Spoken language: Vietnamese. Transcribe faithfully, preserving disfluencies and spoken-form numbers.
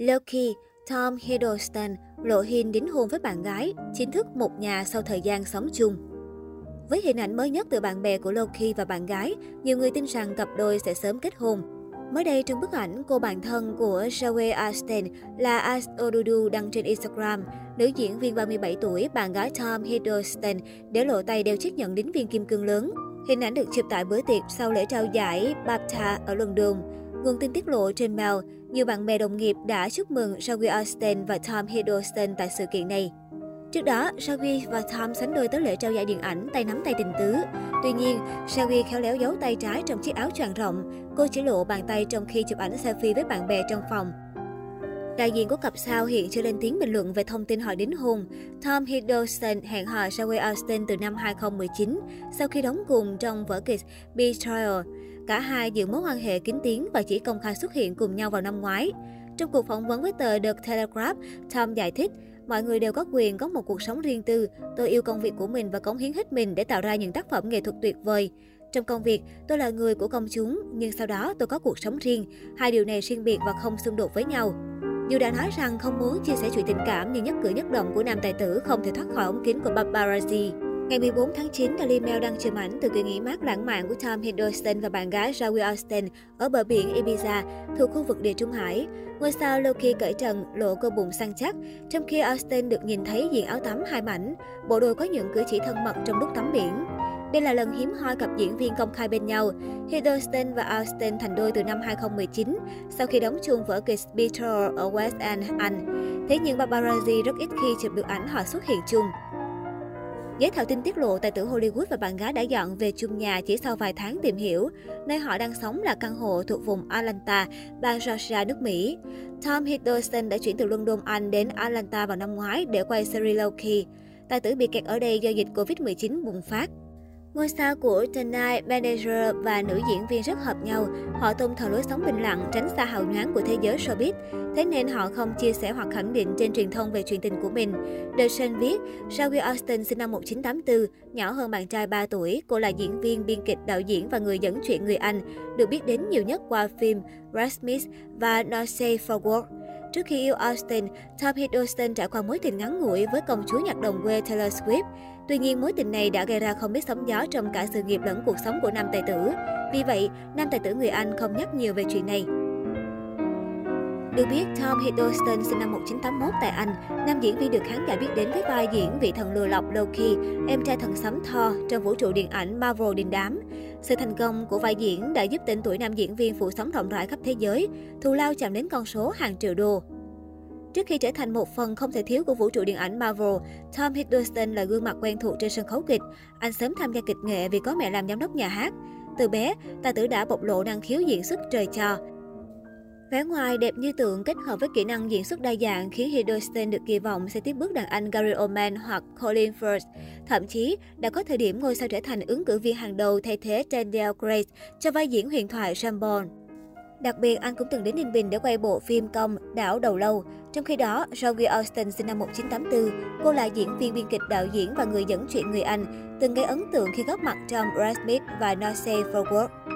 Loki, Tom Hiddleston lộ hình đính hôn với bạn gái, chính thức một nhà sau thời gian sống chung. Với hình ảnh mới nhất từ bạn bè của Loki và bạn gái, nhiều người tin rằng cặp đôi sẽ sớm kết hôn. Mới đây trong bức ảnh, cô bạn thân của Zawe Ashton là a jê Odudu đăng trên Instagram, nữ diễn viên ba mươi bảy tuổi, bạn gái Tom Hiddleston để lộ tay đeo chiếc nhẫn đính viên kim cương lớn. Hình ảnh được chụp tại bữa tiệc sau lễ trao giải bê a ép tê a ở London. Nguồn tin tiết lộ trên Mail, nhiều bạn bè đồng nghiệp đã chúc mừng Zawe Ashton và Tom Hiddleston tại sự kiện này. Trước đó, Zawe và Tom sánh đôi tới lễ trao giải điện ảnh tay nắm tay tình tứ. Tuy nhiên, Zawe khéo léo giấu tay trái trong chiếc áo choàng rộng. Cô chỉ lộ bàn tay trong khi chụp ảnh selfie với bạn bè trong phòng. Đại diện của cặp sao hiện chưa lên tiếng bình luận về thông tin họ đính hôn. Tom Hiddleston hẹn hò Zawe Austin từ năm hai không một chín sau khi đóng cùng trong vở kịch Betrayal. Cả hai giữ mối quan hệ kín tiếng và chỉ công khai xuất hiện cùng nhau vào năm ngoái. Trong cuộc phỏng vấn với tờ The Telegraph, Tom giải thích, mọi người đều có quyền có một cuộc sống riêng tư. Tôi yêu công việc của mình và cống hiến hết mình để tạo ra những tác phẩm nghệ thuật tuyệt vời. Trong công việc, tôi là người của công chúng, nhưng sau đó tôi có cuộc sống riêng. Hai điều này riêng biệt và không xung đột với nhau. Dù đã nói rằng không muốn chia sẻ chuyện tình cảm, nhưng nhất cử nhất động của nam tài tử không thể thoát khỏi ống kính của paparazzi. Ngày mười bốn tháng chín, Daily Mail đăng chụp ảnh từ kỳ nghỉ mát lãng mạn của Tom Hiddleston và bạn gái Zawe Ashton ở bờ biển Ibiza, thuộc khu vực Địa Trung Hải. Ngôi sao Loki cởi trần, lộ cơ bụng săn chắc, trong khi Austin được nhìn thấy diện áo tắm hai mảnh. Bộ đôi có những cử chỉ thân mật trong lúc tắm biển. Đây là lần hiếm hoi cặp diễn viên công khai bên nhau. Hiddleston và Austin thành đôi từ năm hai không một chín, sau khi đóng chung vở kịch Betrayal ở West End, Anh. Thế nhưng paparazzi rất ít khi chụp được ảnh họ xuất hiện chung. Giới thạo tin tiết lộ tài tử Hollywood và bạn gái đã dọn về chung nhà chỉ sau vài tháng tìm hiểu. Nơi họ đang sống là căn hộ thuộc vùng Atlanta, bang Georgia, nước Mỹ. Tom Hiddleston đã chuyển từ London, Anh đến Atlanta vào năm ngoái để quay series Loki. Tài tử bị kẹt ở đây do dịch Covid mười chín bùng phát. Ngôi sao của Tonight Manager và nữ diễn viên rất hợp nhau. Họ tôn thờ lối sống bình lặng, tránh xa hào nhoáng của thế giới showbiz. Thế nên họ không chia sẻ hoặc khẳng định trên truyền thông về chuyện tình của mình. The Sun viết, Zawe Ashton sinh năm một nghìn chín trăm tám mươi tư, nhỏ hơn bạn trai ba tuổi. Cô là diễn viên, biên kịch, đạo diễn và người dẫn chuyện người Anh, được biết đến nhiều nhất qua phim Rasmus và Not Safe for Work. Trước khi yêu Austin, Tom Hiddleston trải qua mối tình ngắn ngủi với công chúa nhạc đồng quê Taylor Swift. Tuy nhiên, mối tình này đã gây ra không ít sóng gió trong cả sự nghiệp lẫn cuộc sống của nam tài tử. Vì vậy, nam tài tử người Anh không nhắc nhiều về chuyện này. Được biết, Tom Hiddleston sinh năm một nghìn chín trăm tám mươi mốt tại Anh. Nam diễn viên được khán giả biết đến với vai diễn vị thần lừa lọc Loki, em trai thần sấm Thor trong vũ trụ điện ảnh Marvel đình đám. Sự thành công của vai diễn đã giúp tên tuổi nam diễn viên phủ sóng rộng rãi khắp thế giới, thù lao chạm đến con số hàng triệu đô. Trước khi trở thành một phần không thể thiếu của vũ trụ điện ảnh Marvel, Tom Hiddleston là gương mặt quen thuộc trên sân khấu kịch. Anh sớm tham gia kịch nghệ vì có mẹ làm giám đốc nhà hát. Từ bé, tài tử đã bộc lộ năng khiếu diễn xuất trời cho. Vẻ ngoài đẹp như tượng kết hợp với kỹ năng diễn xuất đa dạng khiến Hiddleston được kỳ vọng sẽ tiếp bước đàn anh Gary Oldman hoặc Colin Firth. Thậm chí, đã có thời điểm ngôi sao trở thành ứng cử viên hàng đầu thay thế Daniel Craig cho vai diễn huyền thoại James Bond. Đặc biệt, anh cũng từng đến Ninh Bình để quay bộ phim Kong Đảo đầu lâu. Trong khi đó, Saoi Austin sinh năm một nghìn chín trăm tám mươi tư, cô là diễn viên, biên kịch, đạo diễn và người dẫn chuyện người Anh, từng gây ấn tượng khi góp mặt trong Rasmus và Not Safe for Work.